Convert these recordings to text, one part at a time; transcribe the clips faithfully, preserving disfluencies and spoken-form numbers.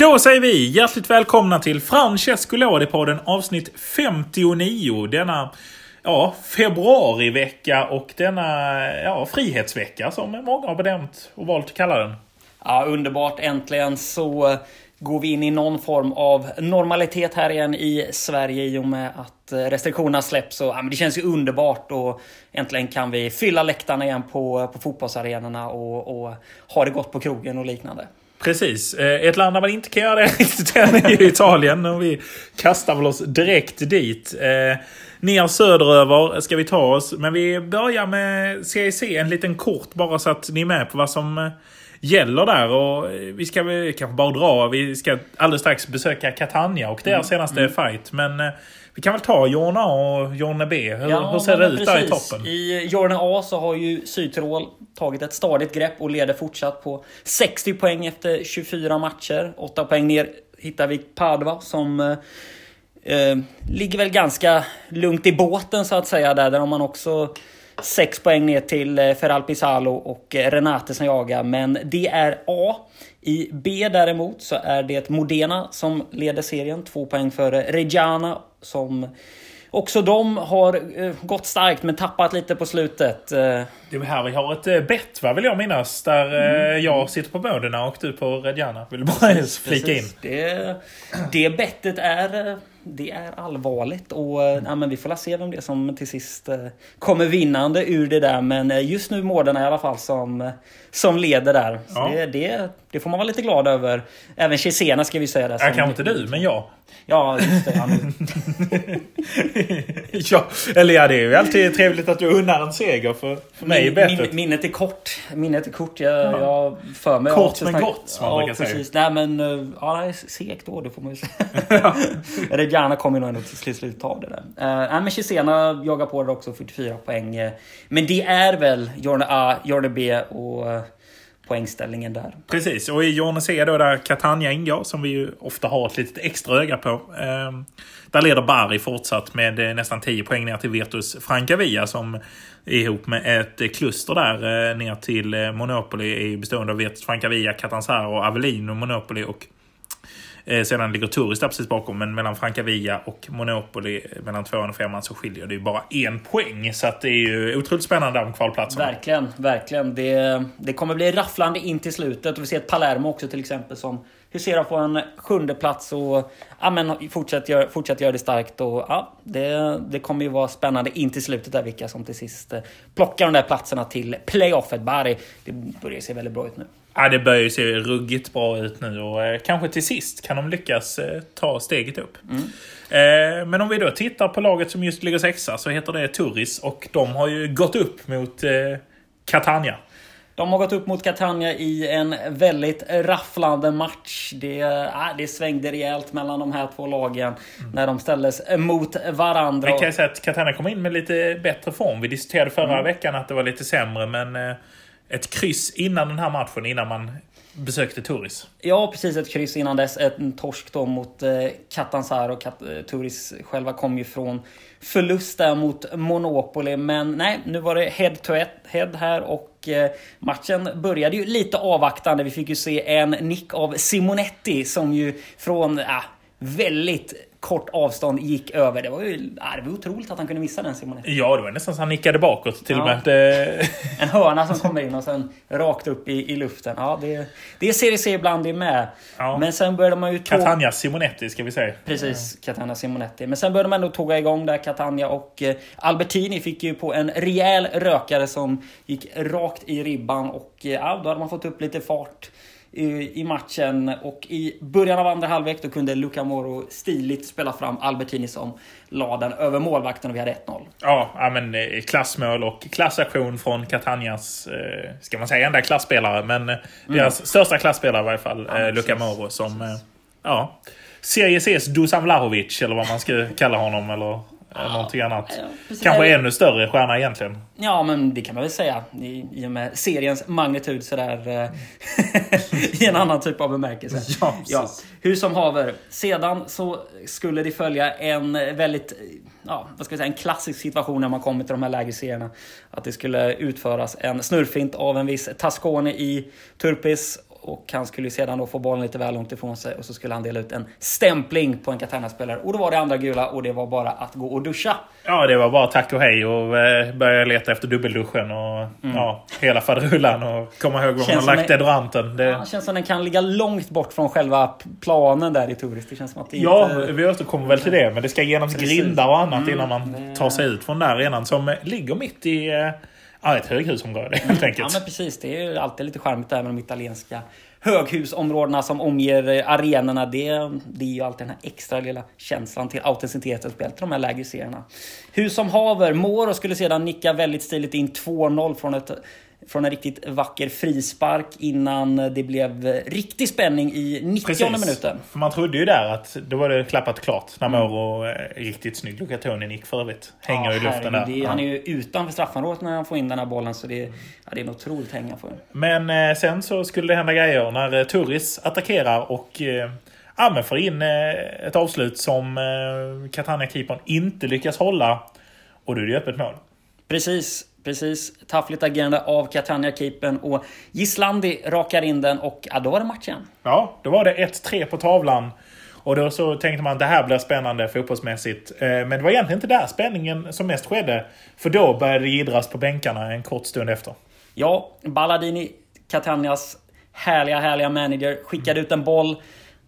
Då säger vi hjärtligt välkomna till Francesco Lodipodden avsnitt femtionio. Denna ja, februarivecka och denna ja, frihetsvecka som många har bedömt och valt att kalla den. Ja, underbart. Äntligen så går vi in i någon form av normalitet här igen i Sverige i och med att restriktionerna släpps. Och, ja, men det känns ju underbart och äntligen kan vi fylla läktarna igen på, på fotbollsarenorna och, och ha det gott på krogen och liknande. Precis. Ett land där man inte kan göra det riktigt än är Italien. Och vi kastar väl oss direkt dit. Ner söderöver ska vi ta oss. Men vi börjar med C I C en liten kort bara så att ni är med på vad som gäller där. Och vi ska väl kanske bara dra. Vi ska alldeles strax besöka Catania och deras senaste mm. fight. Men vi kan väl ta Jorna A och Jorna B. Hur, ja, hur ser det ut där i toppen? I Jorna A så har ju Südtirol tagit ett stadigt grepp och leder fortsatt på sextio poäng efter tjugofyra matcher. åtta poäng ner hittar vi Padua som eh, ligger väl ganska lugnt i båten så att säga. Där, där har man också sex poäng ner till Feral Pisalo och Renate som jagar. Men det är A. I B däremot så är det Modena som leder serien. två poäng för Reggiana som också de har gått starkt men tappat lite på slutet. Det här vi har ett bett, vad vill jag minnas, där mm. jag sitter på Modena och du på Reggiana. Vill bara ens flika in. Det, det bettet är... Det är allvarligt och ja, men vi får se vem det är som till sist kommer vinnande ur det där. Men just nu Modena i alla fall som, som leder där. Så ja. det, det, det får man vara lite glad över. Även Cesena ska vi säga där. Jag kan inte du, men jag. Ja, just det. ja, eller ja, det är ju alltid trevligt att du unnar en seger för, för mig i bättre. Min, minnet är kort. Minnet är kort, jag, ja. jag för mig. Kort men gott, man brukar säga. Ja, precis. Nej, men ja, det är segt då, det får man ju säga. Gärna kommer nog ändå till slut av det där. Uh, nej, men Cesena jagar på det också, fyrtiofyra poäng. Men det är väl Jorna A, Jorna B och uh, poängställningen där. Precis, och i Jorna C då där Catania ingår, som vi ju ofta har ett litet extra öga på. Uh, där leder Bari fortsatt med nästan tio poäng ner till Virtus Francavilla som ihop med ett kluster där uh, ner till Monopoli i bestående av Virtus Francavilla, Catanzaro, Avelin och Monopoli och Eh, sedan ligger Turris där precis bakom, men mellan Francavilla och Monopoli mellan tvåan och femman så skiljer det ju bara en poäng, så att det är ju otroligt spännande om kvalplatserna. Verkligen, verkligen. Det, det kommer bli rafflande in till slutet och vi ser ett Palermo också till exempel som huserar på en sjunde plats och ja, men fortsätt gör, fortsätt gör det starkt och ja, det, det kommer ju vara spännande in till slutet där vilka som till sist plockar de där platserna till playoffet. Bari, det börjar se väldigt bra ut nu. Ja, det börjar ju se ruggigt bra ut nu och eh, kanske till sist kan de lyckas eh, ta steget upp. Mm. Eh, men om vi då tittar på laget som just ligger sexa så heter det Turris och de har ju gått upp mot eh, Catania. De har gått upp mot Catania i en väldigt rafflande match. Det, äh, det svängde rejält mellan de här två lagen mm. när de ställdes mot varandra. Jag kan ju säga att Catania kom in med lite bättre form. Vi diskuterade förra mm. veckan att det var lite sämre, men eh, ett kryss innan den här matchen, innan man besökte Turris. Ja, precis. Ett kryss innan dess. En torsk då mot eh, Catanzaro. Kat- eh, Turris själva kom ju från förlust där mot Monopoli. Men nej, nu var det head-to-head här och eh, matchen började ju lite avvaktande. Vi fick ju se en nick av Simonetti som ju från eh, väldigt kort avstånd gick över. Det var ju det var otroligt att han kunde missa den, Simonetti. Ja, det var nästan så han nickade bakåt till ja. och med. Det... en hörna som kommer in och sen rakt upp i, i luften. Ja, det, det är Serie C ibland det med. Ja. Men sen började man ju... Tå... Catania Simonetti ska vi säga. Precis, Catania Simonetti. Men sen började man ändå tåga igång där Catania och eh, Albertini fick ju på en rejäl rökare som gick rakt i ribban och ja, då hade man fått upp lite fart i matchen och i början av andra halvlek då kunde Luca Moro stiligt spela fram Albertini som lade den över målvakten och vi hade ett noll. Ja, men klassmål och klassaktion från Catanias, ska man säga, enda klassspelare, men mm. deras största klassspelare i varje fall, ja, Luca Moro som, ja, Serie C's Dusan Vlahovic eller vad man ska kalla honom eller ja, någonting annat. Ja, kanske ännu större stjärna egentligen. Ja, men det kan man väl säga. I, i och med seriens magnitud sådär i en annan typ av bemärkelse. Ja, ja. Hur som haver. Sedan så skulle det följa en väldigt, ja, vad ska jag säga, en klassisk situation när man kommer till de här lägre serierna. Att det skulle utföras en snurrfint av en viss Tascone i Turpis och han skulle sedan då få bollen lite väl långt ifrån sig och så skulle han dela ut en stämpling på en Catania-spelare. Och då var det andra gula och det var bara att gå och duscha. Ja, det var bara tack och hej och eh, börja leta efter dubbelduschen och mm. ja, hela faderullan och komma ihåg om man lagt deodoranten. Det ja, känns som den kan ligga långt bort från själva planen där i Turris. Det känns som att det ja, inte... vi återkommer väl till det, men det ska genom grindar och annat mm, innan man det... tar sig ut från där redan som ligger mitt i... Eh... Ja, ett höghusområde helt enkelt. Ja, men precis. Det är ju alltid lite charmigt där med de italienska höghusområdena som omger arenorna. Det, det är ju alltid den här extra lilla känslan till autenticitet och spel till de här lägre serierna. Hus som haver. Moro skulle sedan nicka väldigt stiligt in två noll från ett... Från en riktigt vacker frispark innan det blev riktig spänning i nittionde minuten. För man trodde ju där att då var det klappat klart när mm. Moro riktigt snygg Luca Toni gick för övrigt. Hänger ja, i luften där. Det, han är ju utanför straffområdet när han får in den här bollen så det, ja, det är en otroligt hänga för. Men eh, sen så skulle det hända grejer när eh, Turris attackerar och eh, ja, men får in eh, ett avslut som eh, Catania-keepern inte lyckas hålla. Och då är det öppet mål. Precis. Precis, taffligt agerande av Catania-keepern och Gislandi rakar in den och ja, då var det matchen. Ja, då var det ett tre på tavlan och då så tänkte man att det här blir spännande fotbollsmässigt. Men det var egentligen inte där spänningen som mest skedde för då började det idras på bänkarna en kort stund efter. Ja, Balladini, Catanias härliga, härliga manager, skickade ut en boll.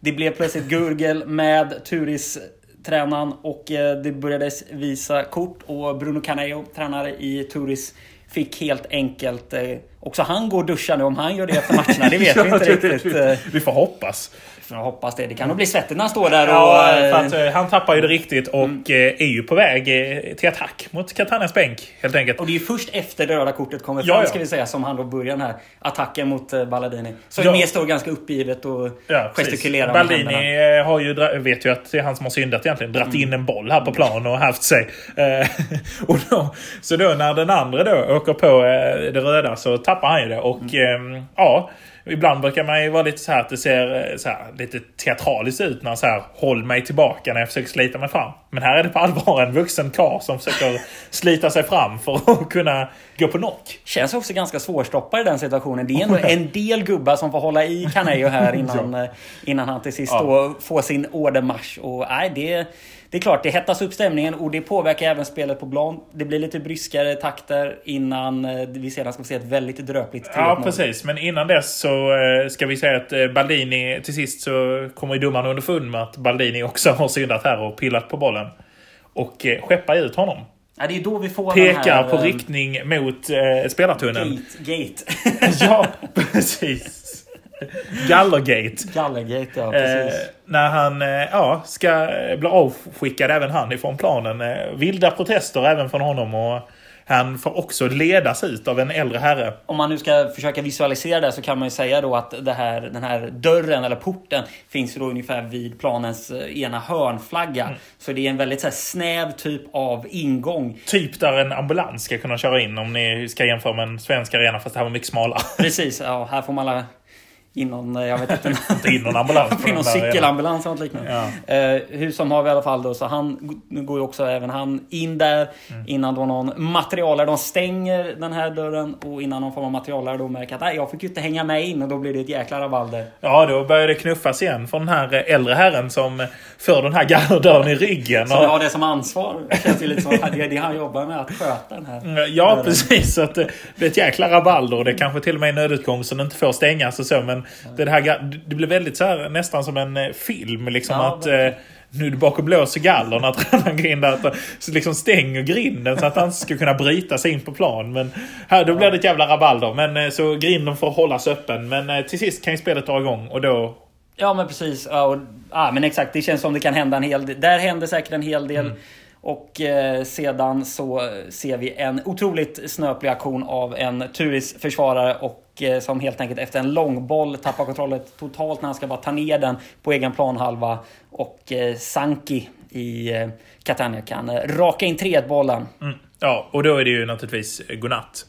Det blev plötsligt gurgel med Turris tränaren och det började visa kort och Bruno Caneo, tränare i Turris, fick helt enkelt eh, också han går och duschar nu om han gör det efter matcherna, det vet vi inte riktigt. Vi får hoppas. Vi får hoppas det, det kan nog bli svettigt när han står där. Och, ja, för att han tappar ju det riktigt och mm. är ju på väg till attack mot Catanias bänk helt enkelt. Och det är ju först efter det röda kortet kommer fram ja, ja. ska vi säga som han då börjar den här attacken mot Balladini. Så ja. mer står ganska uppgivet och ja, gestikulerar. Balladini har ju, vet ju att det är han som har syndat egentligen, dratt mm. in en boll här på plan och haft sig. och då, så då när den andra då åker på det röda så tappar han ju det och mm. eh, ja, ibland brukar man ju vara lite så här att det ser så här, lite teatraliskt ut när så här, håll mig tillbaka när jag försöker slita mig fram. Men här är det på allvar en vuxen karl som försöker slita sig fram för att kunna gå på knock. Känns också ganska svårstoppad i den situationen. Det är ändå en del gubbar som får hålla i Caneo här innan, innan han till sist ja. får sin ordermarsch. Och nej, det, det är klart, det hettas upp stämningen och det påverkar även spelet på plan. Det blir lite bryskare takter innan vi sedan ska se ett väldigt dröpligt tre noll. Ja, precis. Men innan dess så ska vi säga att Balladini till sist så kommer ju domaren underfund med att Balladini också har syndat här och pillat på bollen och skeppar ut honom. Ja, det är då vi får pekar den här på riktning mot eh, spelartunneln. Gate, gate. Ja, precis. Gallergate. Gallergate, ja, precis. Eh, när han eh, ja, ska bli avskickad även han ifrån planen. Eh, vilda protester även från honom och han får också ledas ut av en äldre herre. Om man nu ska försöka visualisera det så kan man ju säga då att det här, den här dörren eller porten finns då ungefär vid planens ena hörnflagga. Mm. Så det är en väldigt så här snäv typ av ingång. Typ där en ambulans ska kunna köra in om ni ska jämföra med en svensk arena fast det här var mycket smalare. Precis, ja, här får man alla... Inom, jag vet inte, inom ambulans. Inom cykelambulans eller något liknande. Ja. Uh, hur som har vi i alla fall då. Så han nu går ju också även han in där. Mm. Innan då någon materialare. De stänger den här dörren. Och innan någon form av materialare då märker att jag fick ju inte hänga med in. Och då blir det ett jäkla rabalder. Ja, då börjar det knuffas igen från den här äldre herren som för den här garderdörren i ryggen. Så och... ja, det som ansvar. Det känns ju lite som att det är det han jobbar med. Att sköta den här. Ja, dörren. Precis. Att det blir ett jäkla rabalder. Och det kanske till och med är nödutgång som inte får stängas och så. Men det här, det blev väldigt så här, nästan som en film liksom ja, att men... eh, nu är det bakom blås och gallorna att han grindar så liksom stänger grinden så att han ska kunna bryta sig in på plan men här då blir det ett jävla rabalder men så grinden får hållas öppen men eh, till sist kan ju spelet ta igång och då ja men precis ja, och, ja men exakt det känns som det kan hända en hel del där händer säkert en hel del mm. Och eh, sedan så ser vi en otroligt snöplig aktion av en Turris försvarare och eh, som helt enkelt efter en långboll tappar kontrollen totalt när han ska bara ta ner den på egen planhalva och eh, Sanki i eh, Catania kan eh, raka in tre ett-bollen. Mm. Ja, och då är det ju naturligtvis godnatt.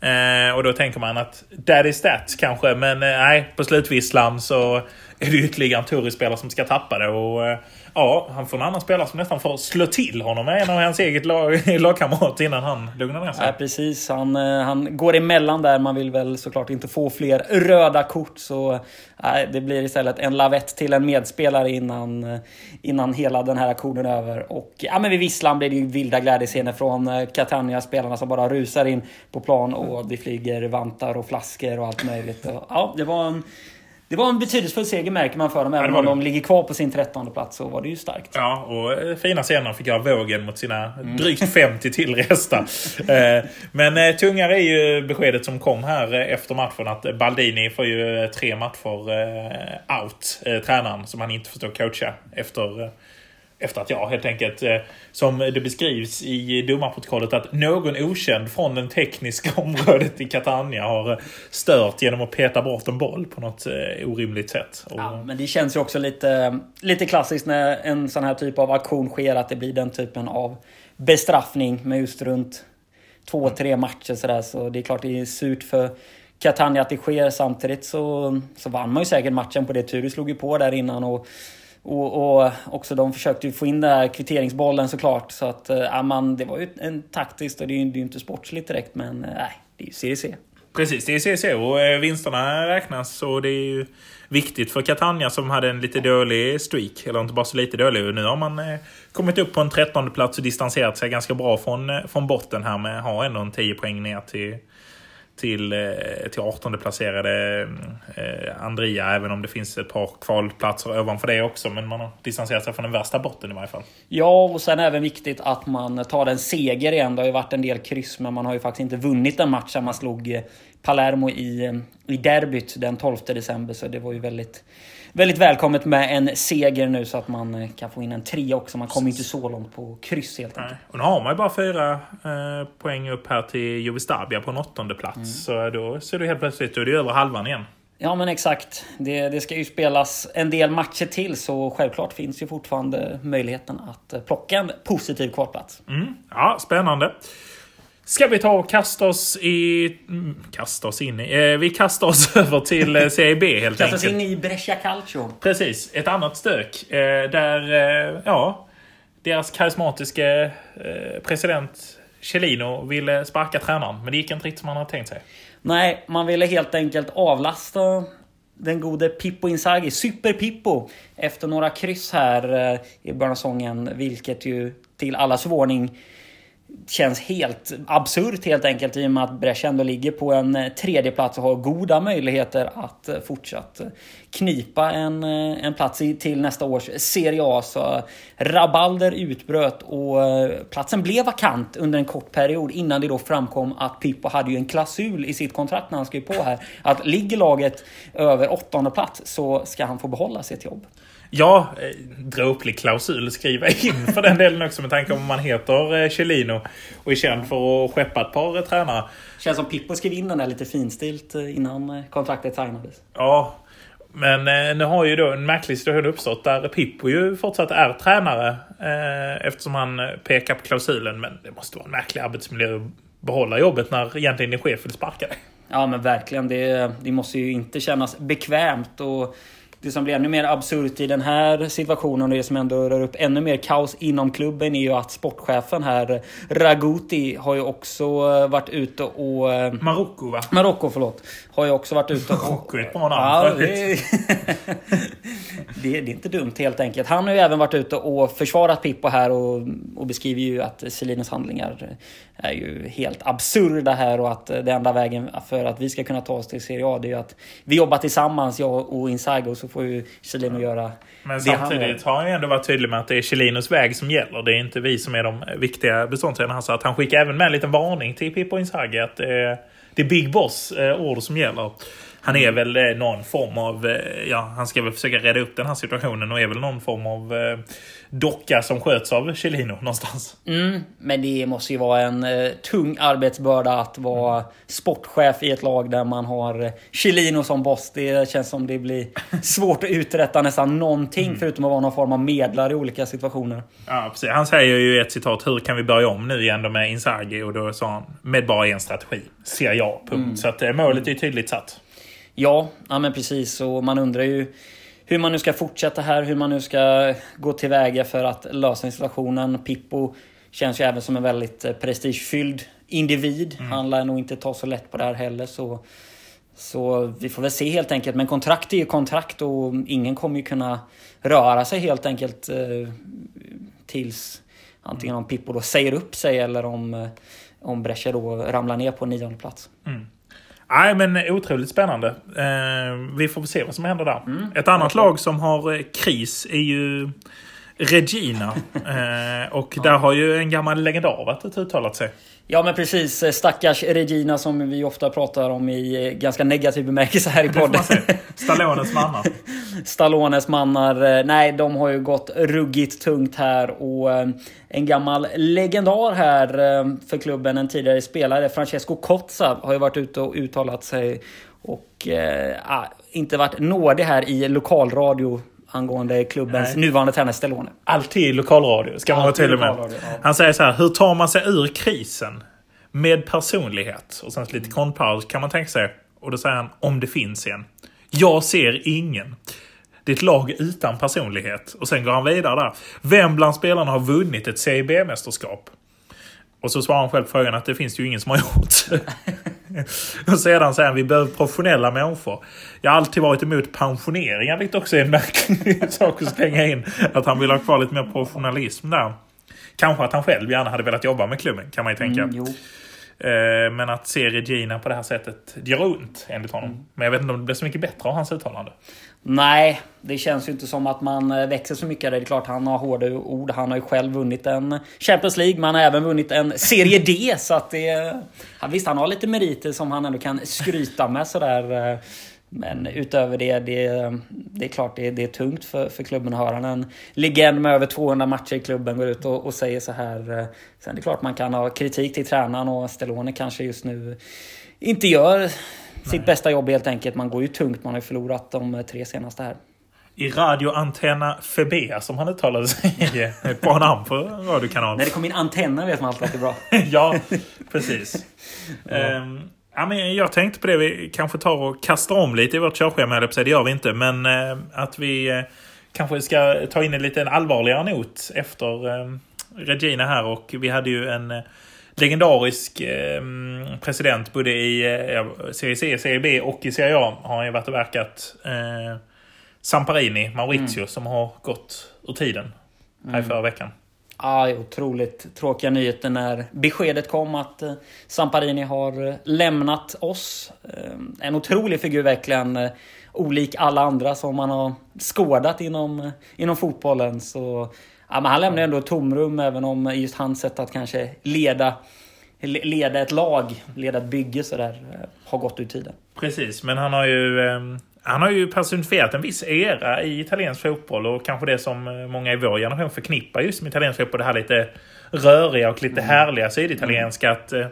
Eh, och då tänker man att där är stats kanske, men eh, nej, på slutvisslan så är det ytterligare en Turris-spelare som ska tappa det och eh, Ja, han får en annan spelare som nästan får slå till honom med en av hans eget lag, lagkamrat innan han lugnar ner sig. Ja, precis. Han, han går emellan där. Man vill väl såklart inte få fler röda kort. Så nej, det blir istället en lavett till en medspelare innan, innan hela den här aktionen är över. Och ja, men vid visslan blir det ju vilda glädjescener från Catania-spelarna som bara rusar in på plan och det flyger vantar och flaskor och allt möjligt. Ja, det var en... Det var en betydelsefull seger märker man för dem. Även om de ligger kvar på sin trettonde plats så var det ju starkt. Ja, och fina scener fick jag vågen mot sina mm. drygt femtio tillresta. Men tungare är ju beskedet som kom här efter matchen att Balladini får ju tre matcher out. Tränaren som han inte förstår coacha efter... Efter att jag helt enkelt, som det beskrivs i domarprotokollet, att någon okänd från det tekniska området i Catania har stört genom att peta bort en boll på något orimligt sätt. Ja, men det känns ju också lite, lite klassiskt när en sån här typ av aktion sker, att det blir den typen av bestraffning med just runt två, tre matcher. Så, där. Så det är klart det är surt för Catania att det sker. Samtidigt så, så vann man ju säkert matchen på det. Turris slog ju på där innan och... Och, och också de försökte ju få in den här kvitteringsbollen såklart. Så att äh, man, det var ju en taktiskt. Och det är ju, det är ju inte sportsligt direkt. Men nej, äh, det är ju C D C. Precis, det är C D C och äh, vinsterna räknas. Och det är ju viktigt för Catania som hade en lite dålig streak. Eller inte bara så lite dålig. Nu har man äh, kommit upp på en trettonde plats och distanserat sig ganska bra från, från botten här. Med har ändå en tio poäng ner till... till till artonde placerade eh, Andrea, även om det finns ett par kvalplatser ovanför det också, men man har distanserat sig från den värsta botten i varje fall. Ja, och sen är det även viktigt att man tar en seger igen. Det har ju varit en del kryss, men man har ju faktiskt inte vunnit en match. Man slog Palermo i, i derbyt den tolfte december, så det var ju väldigt, väldigt välkommet med en seger nu så att man kan få in en trea också. Man kommer inte så långt på kryss helt enkelt. Nej. Och nu har man ju bara fyra eh, poäng upp här till Juve Stabia på en åttonde plats. Mm. Så då ser du helt plötsligt och det är över halvan igen. Ja, men exakt. Det, det ska ju spelas en del matcher till, så självklart finns ju fortfarande möjligheten att plocka en positiv kvartplats. Mm. Ja, spännande. Ska vi ta och kasta oss i... Kasta oss in i... Eh, vi kastar oss över till C I B helt enkelt. Kasta oss in i Brescia Calcio. Precis, ett annat stök. Eh, där, eh, ja, deras karismatiska eh, president Cellino ville sparka tränaren. Men det gick inte riktigt som han hade tänkt sig. Nej, man ville helt enkelt avlasta den gode Pippo Inzaghi. Super Pippo. Efter några kryss här eh, i början av säsongen. Vilket ju till allas förvåning... känns helt absurt helt enkelt, i och med att Brescia ändå ligger på en tredje plats och har goda möjligheter att fortsatt knipa en, en plats i, till nästa års Serie A. Så rabalder utbröt och platsen blev vakant under en kort period innan det då framkom att Pippo hade ju en klausul i sitt kontrakt när han skrev på här att ligger laget över åttonde plats så ska han få behålla sitt jobb. Ja, dråplig klausul skriva in för den delen också, med tanke om man heter Cellino och är känd för att skeppa ett par tränare. Känns som Pippo skrev in den där lite finstilt innan kontraktet signades. Ja, men nu har ju då en märklig situation uppstått där Pippo ju fortsatt är tränare eftersom han pekar på klausulen. Men det måste vara en märklig arbetsmiljö att behålla jobbet när egentligen din chef vill sparka dig. Ja, men verkligen. Det, det måste ju inte kännas bekvämt. Och det som blir ännu mer absurt i den här situationen och det som ändå rör upp ännu mer kaos inom klubben är ju att sportchefen här, Raguti, har ju också varit ute och... Marocko va? Marocko, förlåt. Har ju också varit ute och... Marocko är ett bra namn. Ja, det... det är inte dumt helt enkelt. Han har ju även varit ute och försvarat Pippo här och, och beskriver ju att Celinos handlingar är ju helt absurda här och att det enda vägen för att vi ska kunna ta oss till Serie A det är ju att vi jobbar tillsammans, jag och Inzaghi, så får ju Cellino mm. göra. Men samtidigt har han ju ändå varit tydlig med att det är Cellinos väg som gäller. Det är inte vi som är de viktiga beståndsdelarna. Han sa att han skickar även med en liten varning till Pippo Inzaghi att det är Big Boss ord som gäller. Han är väl någon form av, ja, han ska väl försöka reda upp den här situationen och är väl någon form av eh, docka som sköts av Cellino någonstans. Mm, men det måste ju vara en eh, tung arbetsbörda att vara mm. sportchef i ett lag där man har Cellino som boss. Det känns som det blir svårt att uträtta nästan någonting mm. förutom att vara någon form av medlare i olika situationer. Ja, precis. Han säger ju ett citat, hur kan vi börja om nu igen med Inzaghi? Och då sa han, med bara en strategi, ser jag, punkt. Mm. Så att målet är tydligt satt. Ja, ja men precis, och man undrar ju hur man nu ska fortsätta här, hur man nu ska gå tillväga för att lösa situationen. Pippo känns ju även som en väldigt prestigefylld individ. Mm. Han lär nog inte ta så lätt på det här heller, så, så vi får väl se helt enkelt. Men kontrakt är ju kontrakt och ingen kommer ju kunna röra sig helt enkelt eh, tills antingen om Pippo då säger upp sig eller om, om Brescia då ramlar ner på nionde plats. Mm. Nej, men otroligt spännande. Eh, vi får se vad som händer där. Mm. Ett annat lag som har kris är ju Reggiana. Eh, och där har ju en gammal legendar varit uttalat sig. Ja, men precis. Stackars Reggiana som vi ofta pratar om i ganska negativ bemärkelse här i podden. Stallones mannar. Stallones mannar. Nej, de har ju gått ruggigt tungt här. Och en gammal legendar här för klubben, en tidigare spelare, Francesco Cozza, har ju varit ute och uttalat sig. Och äh, inte varit nådig här i lokalradio angående klubbens Nej. nuvarande tränare Stellone. Alltid lokalradio, ska man vara till och med. Ja. Han säger så här: hur tar man sig ur krisen? Med personlighet. Och sen lite mm. konpaus kan man tänka sig. Och då säger han, om det finns en. Jag ser ingen. Det är ett lag utan personlighet. Och sen går han vidare där. Vem bland spelarna har vunnit ett C I B-mästerskap? Och så svarar han själv frågan att det finns ju ingen som har gjort. Och sedan säger han, vi behöver professionella människor. Jag har alltid varit emot pensioneringar, vilket också är en märklig sak att slänga in. Att han vill ha kvar lite mer professionalism där. Kanske att han själv gärna hade velat jobba med klubben, kan man ju tänka. Mm, jo. Men att se Reggiana på det här sättet, det gör ont enligt honom. Mm. Men jag vet inte om det blir så mycket bättre av hans uttalande. Nej, det känns ju inte som att man växer så mycket. Det är klart han har hårda ord. Han har ju själv vunnit en Champions League. Man har även vunnit en Serie D. Så att det, visst, han har lite meriter som han ändå kan skryta med sådär. Men utöver det, det, det är klart det, det är tungt för, för klubben att höra. En legend med över tvåhundra matcher i klubben går ut och, och säger så här. Sen är det klart man kan ha kritik till tränaren, och Stellone kanske just nu inte gör sitt Nej. bästa jobb helt enkelt. Man går ju tungt, man har ju förlorat de tre senaste här. I Radio Antenna Febea, som han uttalade sig i, på namn på radiokanalen. När det kom in antenna vet man alltid att det är bra. Ja, precis. Ja. Ehm, ja, men jag tänkte på det, vi kanske tar och kastar om lite i vårt körschema, det gör vi inte. Men eh, att vi eh, kanske ska ta in en liten allvarligare not efter eh, Reggiana här. Och vi hade ju en eh, legendarisk eh, president både i eh, Serie C, Serie B och i Serie A har ju varit och verkat. Eh, Zamparini, Maurizio, mm. som har gått ur tiden här mm. förra veckan. Ja, otroligt tråkiga nyheter när beskedet kom att Zamparini har lämnat oss. En otrolig figur verkligen, olik alla andra som man har skådat inom, inom fotbollen. Så, ja, men han lämnar ändå ett tomrum, även om just hans sätt att kanske leda, leda ett lag, leda ett bygge så där, har gått ur tiden. Precis, men han har ju... Han har ju personifierat en viss era i italiensk fotboll, och kanske det som många i vår generation förknippar just med italiensk fotboll, det här lite röriga och lite mm. härliga syditalienska, mm. att,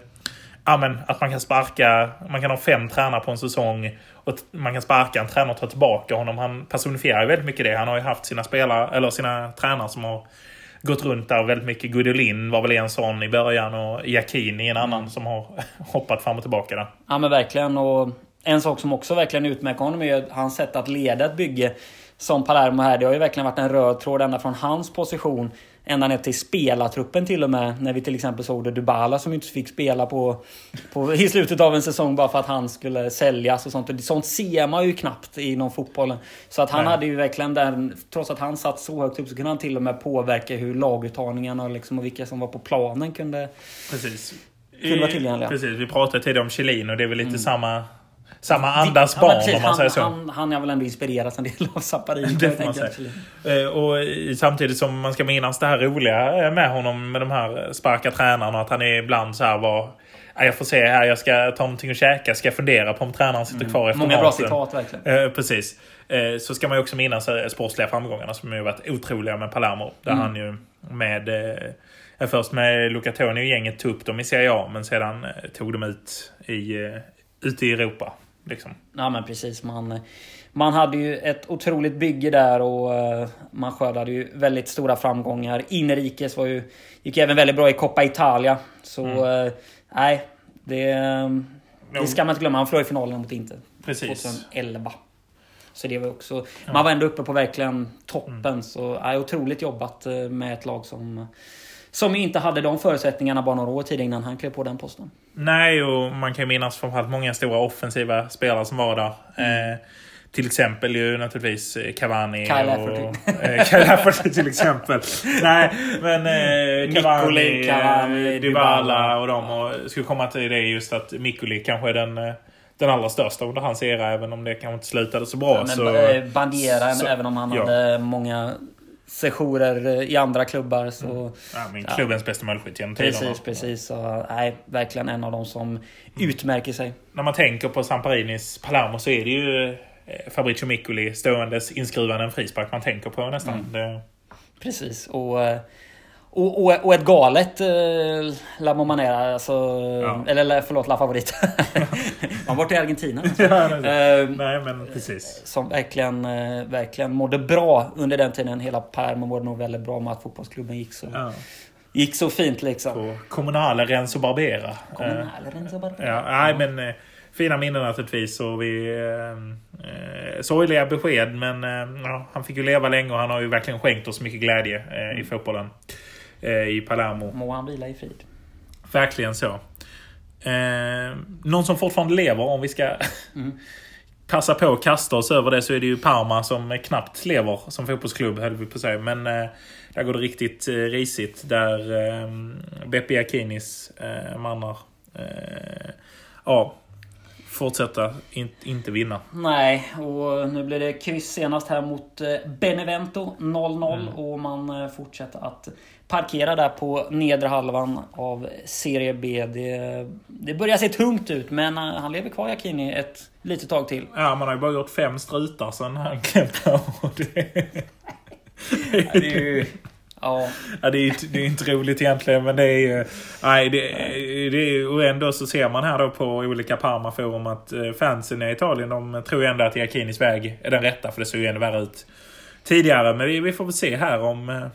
ja, men, att man kan sparka, man kan ha fem tränare på en säsong och t- man kan sparka en tränare och ta tillbaka honom. Han personifierar väldigt mycket det. Han har ju haft sina spelare eller sina tränare som har gått runt där väldigt mycket. Gudolin var väl en sån i början, och Iachini en annan mm. som har hoppat fram och tillbaka där. Ja, men verkligen. Och en sak som också verkligen utmärker honom är hans sätt att leda ett bygge som Palermo här. Det har ju verkligen varit en röd tråd ända från hans position ända ner till spelartruppen till och med. När vi till exempel såg det Dybala som inte fick spela på, på, i slutet av en säsong bara för att han skulle säljas och sånt. Och sånt ser man ju knappt inom fotbollen. Så att han Nej. hade ju verkligen den, trots att han satt så högt upp så kunde han till och med påverka hur laguttagningarna och, liksom, och vilka som var på planen kunde, Precis. kunde vara tillgängliga. Precis, vi pratade tidigare om Cellino, och det är väl lite mm. samma... Samma andas barn, ja, om man säger så. Han, han har väl ändå inspirerats en del av Zamparini. Och samtidigt som man ska minnas det här roliga med honom, med de här sparka tränarna, att han är ibland så här var, jag får se här, jag ska ta någonting och käka, ska fundera på om tränaren sitter mm. kvar efter många maten. Bra citat verkligen. Eh, precis. Eh, så ska man ju också minnas sportsliga framgångarna som har varit otroliga med Palermo. Där mm. han ju med... Eh, först med Luca Toni och gänget tog upp dem i Serie A, men sedan eh, tog de ut i, eh, ute i Europa. Liksom. Ja, men precis, man, man hade ju ett otroligt bygge där, och uh, man skördade ju väldigt stora framgångar. Inrikes var ju, gick även väldigt bra i Coppa Italia. Så mm. uh, nej, det, det ska man inte glömma. Han flög i finalen mot Inter tjugohundraelva. Så det var också, ja. Man var ändå uppe på verkligen toppen. Mm. Så ja, otroligt jobbat med ett lag som, som inte hade de förutsättningarna bara några år tidigare innan han klev på den posten. Nej, och man kan minnas framförallt många stora offensiva spelare som var där. Mm. Eh, till exempel ju naturligtvis Cavani och Cavani till exempel. Nej, men eh, Cavani, Cavani, Dybala och de, och skulle komma till det just att Miccoli kanske är den den allra största under hans era, även om det kanske inte slutade så bra, ja, men så Bandiera, så, även om han ja. hade många sessioner i andra klubbar, så mm. ja, men klubbens ja. bästa målskytt genom tiderna. Precis, precis. Så, nej, verkligen en av dem som mm. utmärker sig. När man tänker på Zamparinis Palermo så är det ju Fabrizio Miccoli ståendes inskrivande en frispark man tänker på nästan. Mm. Det... Precis, och, och, och, och ett galet äh, La Momanera, alltså, ja. eller förlåt, La Favorita. Man var till Argentina. Alltså. Ja, nej, äh, nej, men precis. Som verkligen, verkligen mådde bra under den tiden. Hela Palermo mådde nog väldigt bra med att fotbollsklubben gick så... Ja. Gick så fint liksom. På kommunala Renzo Barbera. Kommunala Renzo Barbera. Ja, nej, men... Fina minnen naturligtvis, och vi eh, sorgliga besked, men eh, ja, han fick ju leva länge och han har ju verkligen skänkt oss mycket glädje eh, mm. i fotbollen eh, i Palermo. Må han vila i frid. Verkligen så. Eh, någon som fortfarande lever, om vi ska mm. passa på att kasta oss över det, så är det ju Parma som knappt lever som fotbollsklubb, höll vi på sig. Men eh, där går det riktigt eh, risigt, där eh, Beppe Iachinis eh, mannar eh, ja fortsätta in, inte vinna. Nej, och nu blir det kryss senast här mot Benevento noll noll mm. och man fortsätter att parkera där på nedre halvan av Serie B. Det, det börjar se tungt ut, men han lever kvar, Iachini, ett litet tag till. Ja, man har ju bara gjort fem strutar sen han klämtar. Ja, det är ju... Ja. Ja, det är ju inte roligt egentligen, men det är ju, nej, det, det är, och ändå så ser man här då på olika Parma-forum att fansen i Italien, de tror ändå att Iachinis väg är den rätta, för det ser ju ändå värre ut tidigare, men vi, vi får väl se här om,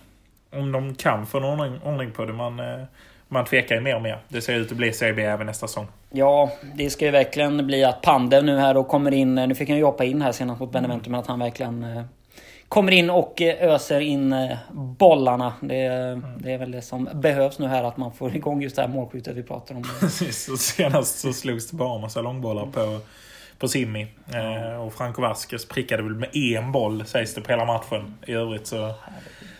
om de kan få någon ordning, ordning på det. Man, man tvekar ju mer och mer. Det ser ut att bli C B även nästa säsong. Ja, det ska ju verkligen bli att Pandev nu här och kommer in, nu fick han ju hoppa in här senast mot Benevento, men att han verkligen... kommer in och öser in bollarna. Det, mm. det är väl det som behövs nu här, att man får igång just det här målskyttet vi pratar om. Precis, och senast så slogs det bara en massa långbollar på, på Simmi. Mm. Eh, och Franco Vasquez prickade väl med en boll, sägs det, på hela matchen. I övrigt så... så.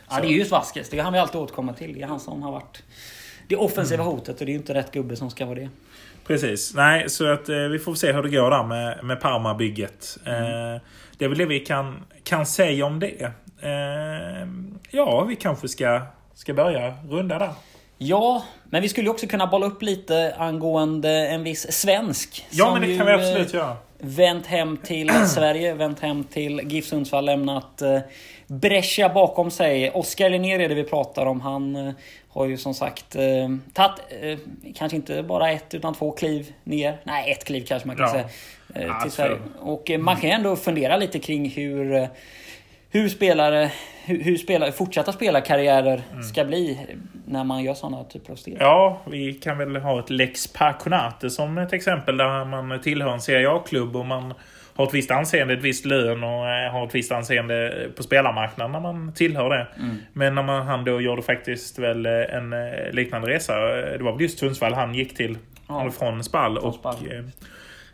Ja, det är just Vasquez. Det han vi alltid återkomma till. Det är han som har varit det offensiva mm. hotet, och det är ju inte rätt gubbe som ska vara det. Precis. Nej, så att eh, vi får se hur det går där med, med Parma-bygget. Mm. Eh, det är väl det vi kan, kan säga om det. Eh, ja, vi kanske ska, ska börja runda där. Ja, men vi skulle också kunna bolla upp lite angående en viss svensk. Ja, men det kan vi absolut göra. Vänt hem till Sverige, vänt hem till Gif Sundsvall, lämnat eh, Brescia bakom sig. Oscar Linnér är det vi pratar om. Han eh, har ju som sagt eh, tagit eh, kanske inte bara ett utan två kliv ner. Nej, ett kliv kanske man kan ja. säga. Eh, ja, till Sverige. Och eh, man kan ändå fundera lite kring hur... Eh, Hur spelare, hur, hur spelare, fortsatta spelarkarriärer mm. ska bli när man gör sådana typer av steg. Ja, vi kan väl ha ett Lex Paconate som ett exempel, där man tillhör en Serie A-klubb och man har ett visst anseende, ett visst lön och har ett visst anseende på spelarmarknaden när man tillhör det. Mm. Men när man, han då gjorde faktiskt väl en liknande resa. Det var väl just Sundsvall han gick till ja. från Spall och... Spall.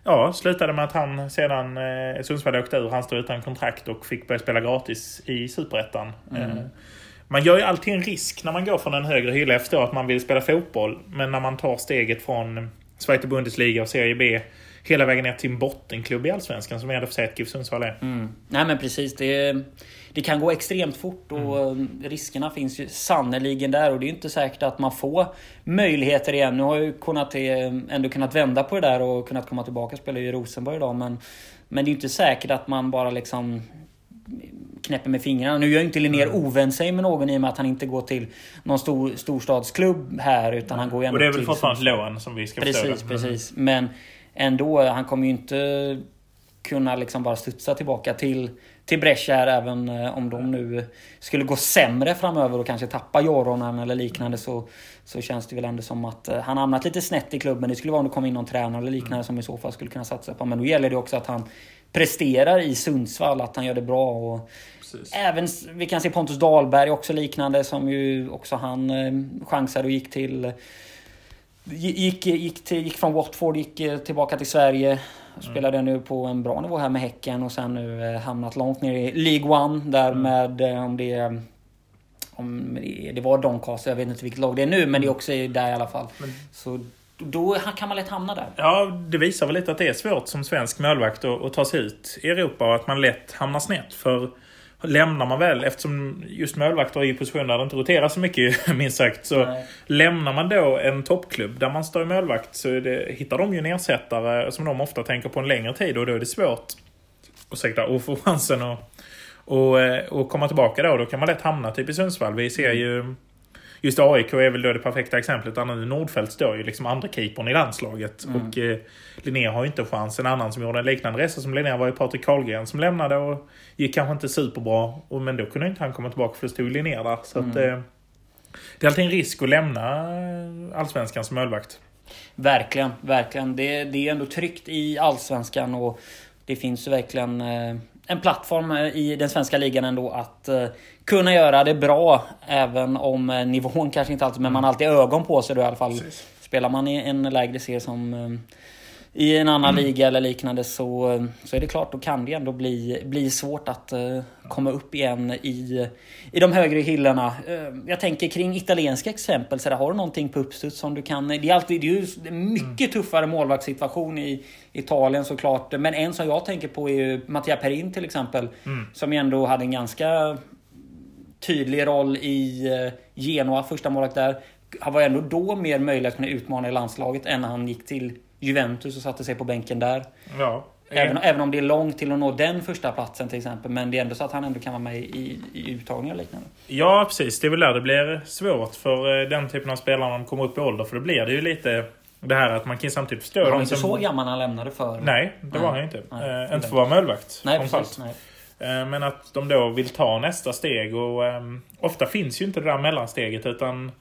Ja, slutade med att han sedan eh, Sundsvall åkte ur, han stod utan kontrakt och fick börja spela gratis i Superettan. Mm. Eh, man gör ju alltid en risk när man går från en högre hylla efter att man vill spela fotboll. Men när man tar steget från Zweite Bundesliga och Serie B hela vägen ner till en bottenklubb i Allsvenskan, som är det för sig att Gif Sundsvall är. Mm. Nej, men precis. Det, det kan gå extremt fort och mm. riskerna finns ju sannoliken där, och det är ju inte säkert att man får möjligheter igen. Nu har ju Konaté ändå kunnat vända på det där och kunnat komma tillbaka och spela i Rosenborg idag, men, men det är ju inte säkert att man bara liksom... knäpper med fingrarna. Nu gör inte Linnér mm. ovän sig med någon, i och med att han inte går till någon stor, storstadsklubb här, utan mm. han går igen. Och det är väl fortfarande lån som vi ska förstöra. Precis, precis. Mm. Men ändå, han kommer ju inte kunna liksom bara studsa tillbaka till, till Brescia här, även om de nu skulle gå sämre framöver och kanske tappa Joronen eller liknande, så, så känns det väl ändå som att han hamnat lite snett i klubben. Det skulle vara om det kom in någon tränare eller liknande som i så fall skulle kunna satsa på, men då gäller det också att han presterar i Sundsvall, att han gör det bra. Och även, vi kan se Pontus Dahlberg också liknande, som ju också han chansade och gick till gick, gick, till, gick från Watford, gick tillbaka till Sverige. Mm. Spelade nu på en bra nivå här med Häcken och sen nu hamnat långt ner i League One där mm. med om det om det, det var Doncaster, jag vet inte vilket lag det är nu, men det är också där i alla fall. Mm. Så då kan man lätt hamna där. Ja, det visar väl lite att det är svårt som svensk målvakt att, att ta sig ut i Europa och att man lätt hamnar snett, för lämnar man väl, eftersom just målvakter är i position där det inte roterar så mycket minst sagt, så nej. Lämnar man då en toppklubb där man står i målvakt så är det, hittar de ju nedsättare som de ofta tänker på en längre tid, och då är det svårt och säkert att få chansen och, och, och komma tillbaka då, och då kan man lätt hamna typ i Sundsvall. Vi ser ju just A I K är väl då det perfekta exemplet. Anna Nordfeldt står ju liksom andra keepern i landslaget. Mm. Och eh, Linnér har ju inte chans. En annan som gjorde en liknande resa som Linnér var ju Patrik Karlgren, som lämnade och gick kanske inte superbra. Och, men då kunde inte han komma tillbaka för det stod Linnér där. Så mm. att, eh, det är alltid en risk att lämna allsvenskan som målvakt. Verkligen, verkligen. Det, det är ändå tryggt i allsvenskan. Och det finns verkligen... Eh... en plattform i den svenska ligan ändå att uh, kunna göra det bra, även om uh, nivån kanske inte alltid, men man har alltid ögon på sig då i alla fall. Precis. Spelar man i en lägre serie som uh, i en annan mm. liga eller liknande, så, uh, så är det klart, då kan det ändå bli, bli svårt att uh, komma upp igen i, i de högre hyllorna. Uh, jag tänker kring italienska exempel, så där har du någonting på uppstuds som du kan, det är alltid det är ju mycket tuffare målvaktssituation i Italien såklart, men en som jag tänker på är ju Mattia Perin till exempel, mm. som ändå hade en ganska tydlig roll i Genoa, första målvakt där. Han var ändå då mer möjlig att kunna utmana i landslaget än när han gick till Juventus och satte sig på bänken där. Ja. Även, mm. även om det är långt till att nå den första platsen till exempel, men det är ändå så att han ändå kan vara med i, i uttagningar och liknande. Ja, precis. Det är väl där det blir svårt för den typen av spelare när de kommer upp i ålder, för det blir det ju lite... Det här att man kan samtidigt förstå... Han var inte som... så gammal han lämnade för... Nej, det nej. var han inte. Nej, äh, inte för att vara målvakt. Nej, precis. Nej. Äh, men att de då vill ta nästa steg. Och ähm, ofta finns ju inte det där mellansteget, utan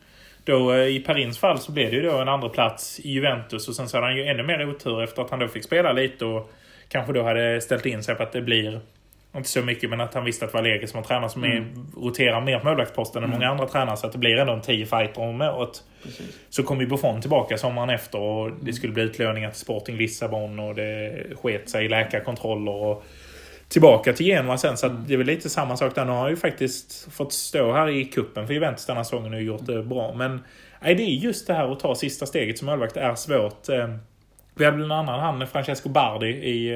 då äh, i Perins fall så blev det ju då en andra plats i Juventus. Och sen så hade han ju ännu mer otur efter att han då fick spela lite. Och kanske då hade ställt in sig på att det blir... Inte så mycket, men att han visste att Valége som en tränare som mm. är, roterar mer på målvaktsposten mm. än många andra tränare, så att det blir ändå en tio fighter om året. Precis. Så kom ju Buffon tillbaka sommaren efter och det skulle bli utlöningar till Sporting Lissabon och det sket sig i läkarkontroller och tillbaka till Genoa sen. Så att mm. det är väl lite samma sak där. Nu har ju faktiskt fått stå här i kuppen för Juventus denna säsongen och gjort det bra. Men nej, det är just det här att ta sista steget som målvakt är svårt. Vi hade en annan han, Francesco Bardi i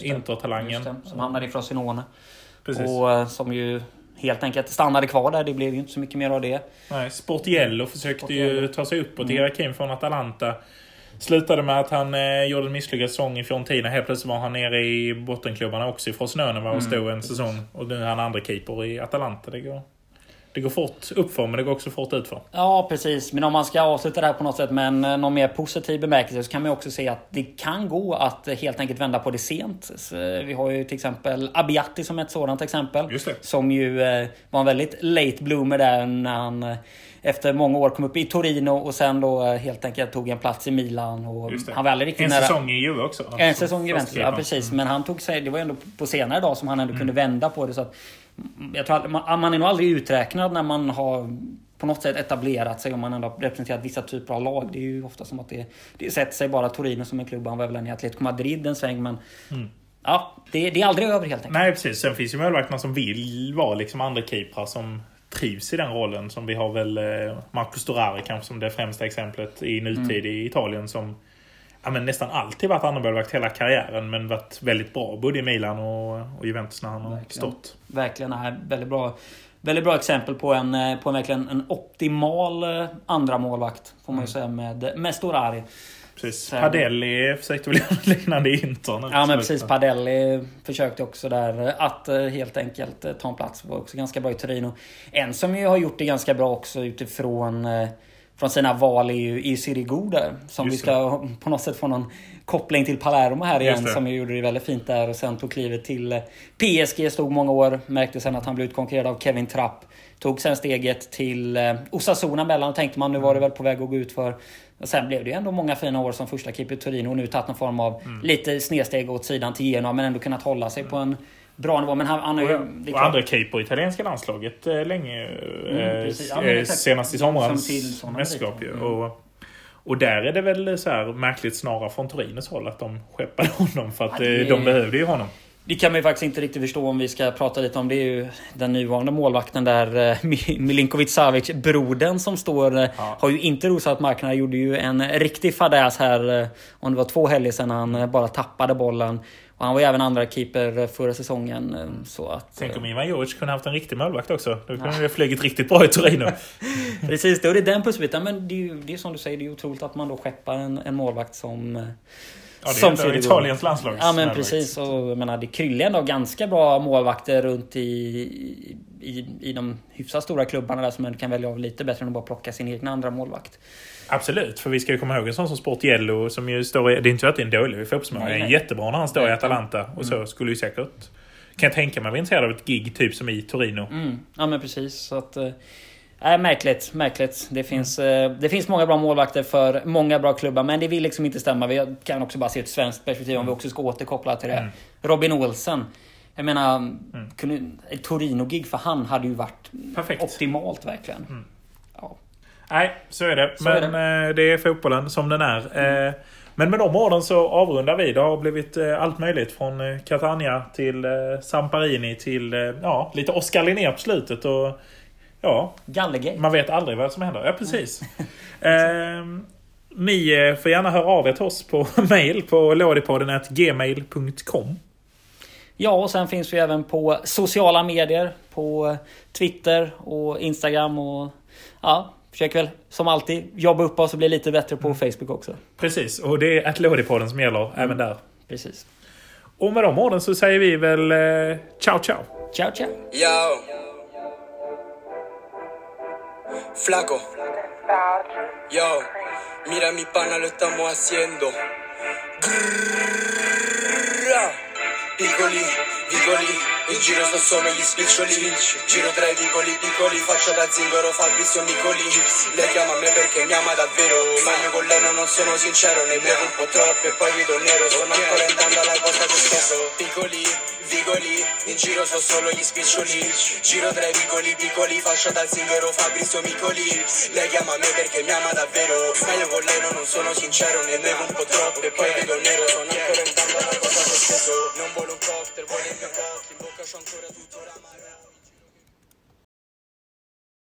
eh, Intertalangen. Som hamnade ifrån Frosinone. Och eh, som ju helt enkelt stannade kvar där. Det blev ju inte så mycket mer av det. Nej, Sportiello försökte Sportiello. ju ta sig uppåt mm. i hierarkin från Atalanta. Slutade med att han eh, gjorde en misslyckad säsong i Fiorentina. Helt plötsligt var han nere i bottenklubbarna också. I Frosinone var och stod mm. en säsong. Och nu är han andra keeper i Atalanta. Det går... Det går fort uppför, men det går också fort utför. Ja, precis. Men om man ska avsluta det här på något sätt med någon mer positiv bemärkelse, så kan man också se att det kan gå att helt enkelt vända på det sent. Så vi har ju till exempel Abbiati som ett sådant exempel. Just det. Som ju var en väldigt late bloomer där när han efter många år kom upp i Torino och sen då helt enkelt tog en plats i Milan. Och han var riktigt en nära... säsong i Juve också. En, en säsong i Juventus, ja precis. Mm. Men han tog sig, det var ändå på senare dag som han ändå mm. kunde vända på det, så att jag tror att man, man är nog aldrig uträknad när man har på något sätt etablerat sig och man ändå har representerat vissa typer av lag. Det är ju ofta som att det, det sätter sig bara Torino som en klubb. Han var väl en i Atletico Madrid en sväng, men mm. ja, det, det är aldrig över helt enkelt. Nej, precis. Sen finns ju målvakterna som vill vara liksom andra keeprar som trivs i den rollen. Som vi har väl Marco Storari kanske som det främsta exemplet i nutid mm. i Italien, som ja, men nästan alltid varit annorlunda hela karriären, men varit väldigt bra både i Milan och, och Juventus när han verkligen. har stått. Verkligen är väldigt bra, väldigt bra exempel på en, på en, verkligen en optimal andra målvakt får man ju säga med, med Storari. Precis. Sen, Padelli försökte väl liknande i Inter. Ja, men precis. Padelli försökte också där att helt enkelt ta en plats. Var också ganska bra i Torino. En som ju har gjort det ganska bra också utifrån från sina val i, i Serie Go där, som just vi ska det. På något sätt få någon koppling till Palermo här igen, som ju gjorde det väldigt fint där och sen tog klivet till P S G, stod många år, märkte sen att han blev utkonkurrerad av Kevin Trapp, tog sen steget till Osasuna mellan och tänkte man nu var det väl på väg att gå ut för. Och sen blev det ju ändå många fina år som första keeper i Turin och nu tagit någon form av mm. lite snedsteg åt sidan till Genoa men ändå kunnat hålla sig mm. på en bra nivå. Men han, han är ju, det är och andra keeper i italienska landslaget eh, länge mm, eh, ja, eh, senast i sommarens mästerskap ju. Mm. Och, och där är det väl så här märkligt snarare från Turins håll att de skeppade honom för att ja, det... de behövde ju honom. Det kan man ju faktiskt inte riktigt förstå om vi ska prata lite om. Det är ju den nuvarande målvakten där, Milinkovic-Savic, brodern som står, ja. Har ju inte rosat marknaden. Gjorde ju en riktig fadäs här, om det var två helger sedan han bara tappade bollen. Och han var ju även andra keeper förra säsongen. Så att, tänk om Ivan George kunde haft en riktig målvakt också. Då kunde det ha flugit riktigt bra i Torino. Precis, det är den pusselbiten. Men det är ju det är som du säger, det är otroligt att man då skeppar en, en målvakt som... Ja, det är som Italiens landslags. Ja, men precis. Och, jag menar, det kryllar ändå ganska bra målvakter runt i, i, i de hyfsat stora klubbarna där som man kan välja av lite bättre än att bara plocka sin egen andra målvakt. Absolut, för vi ska ju komma ihåg en sån som Sportiello som ju står i, det är inte att det är en dålig fotbollsspelare, det är en jättebra när han står i Atalanta och så skulle ju säkert, kan jag tänka mig, vi är intresserade av ett gig typ som i Torino. Mm. Ja, men precis. Så att... Äh, märkligt, märkligt. Det finns, mm. eh, det finns många bra målvakter för många bra klubbar, men det vill liksom inte stämma. Vi kan också bara se ett svenskt perspektiv om mm. vi också ska återkoppla till det. Mm. Robin Olsen. Jag menar, mm. kunde, ett Torino-gig för han hade ju varit perfekt. Optimalt verkligen. Mm. Ja. Nej, så är det. Så men är det. det är fotbollen som den är. Mm. Eh, men med de orden så avrundar vi. Det har blivit allt möjligt från Catania till Zamparini till ja, lite Oscar Linnér på slutet och ja, Gallegate. Man vet aldrig vad som händer. Ja, precis. ehm, ni får gärna höra av er till oss på mail på lodipodden at gmail dot com. Ja, och sen finns vi även på sociala medier, på Twitter och Instagram och ja, försöker väl som alltid jobba upp oss och bli lite bättre på Facebook också. Precis, och det är at lodipodden som gäller mm. även där. Precis. Och med de orden så säger vi väl eh, ciao ciao. Ciao ciao. Yo. Flaco, yo, mira mi pana lo estamos haciendo. Grrrra. Piccoli, piccoli, il giro sto solo gli spiccioli. Giro tra i piccoli, piccoli, faccio da zingaro Fabrizio Miccoli. Lei chiama me perché mi ama davvero. Magno con lei non sono sincero, ne bevo un po' troppo e poi vedo nero. Sono ancora andando alla cosa che stesso. Piccoli. Piccoli, in giro so solo gli spiccioli. Giro tra i piccoli piccoli, fascia dal singolo Fabrizio Miccoli. Lei chiama me perché mi ama davvero. Ma io con lei non sono sincero, ne bevo un po' troppo e poi vedo nero. Sono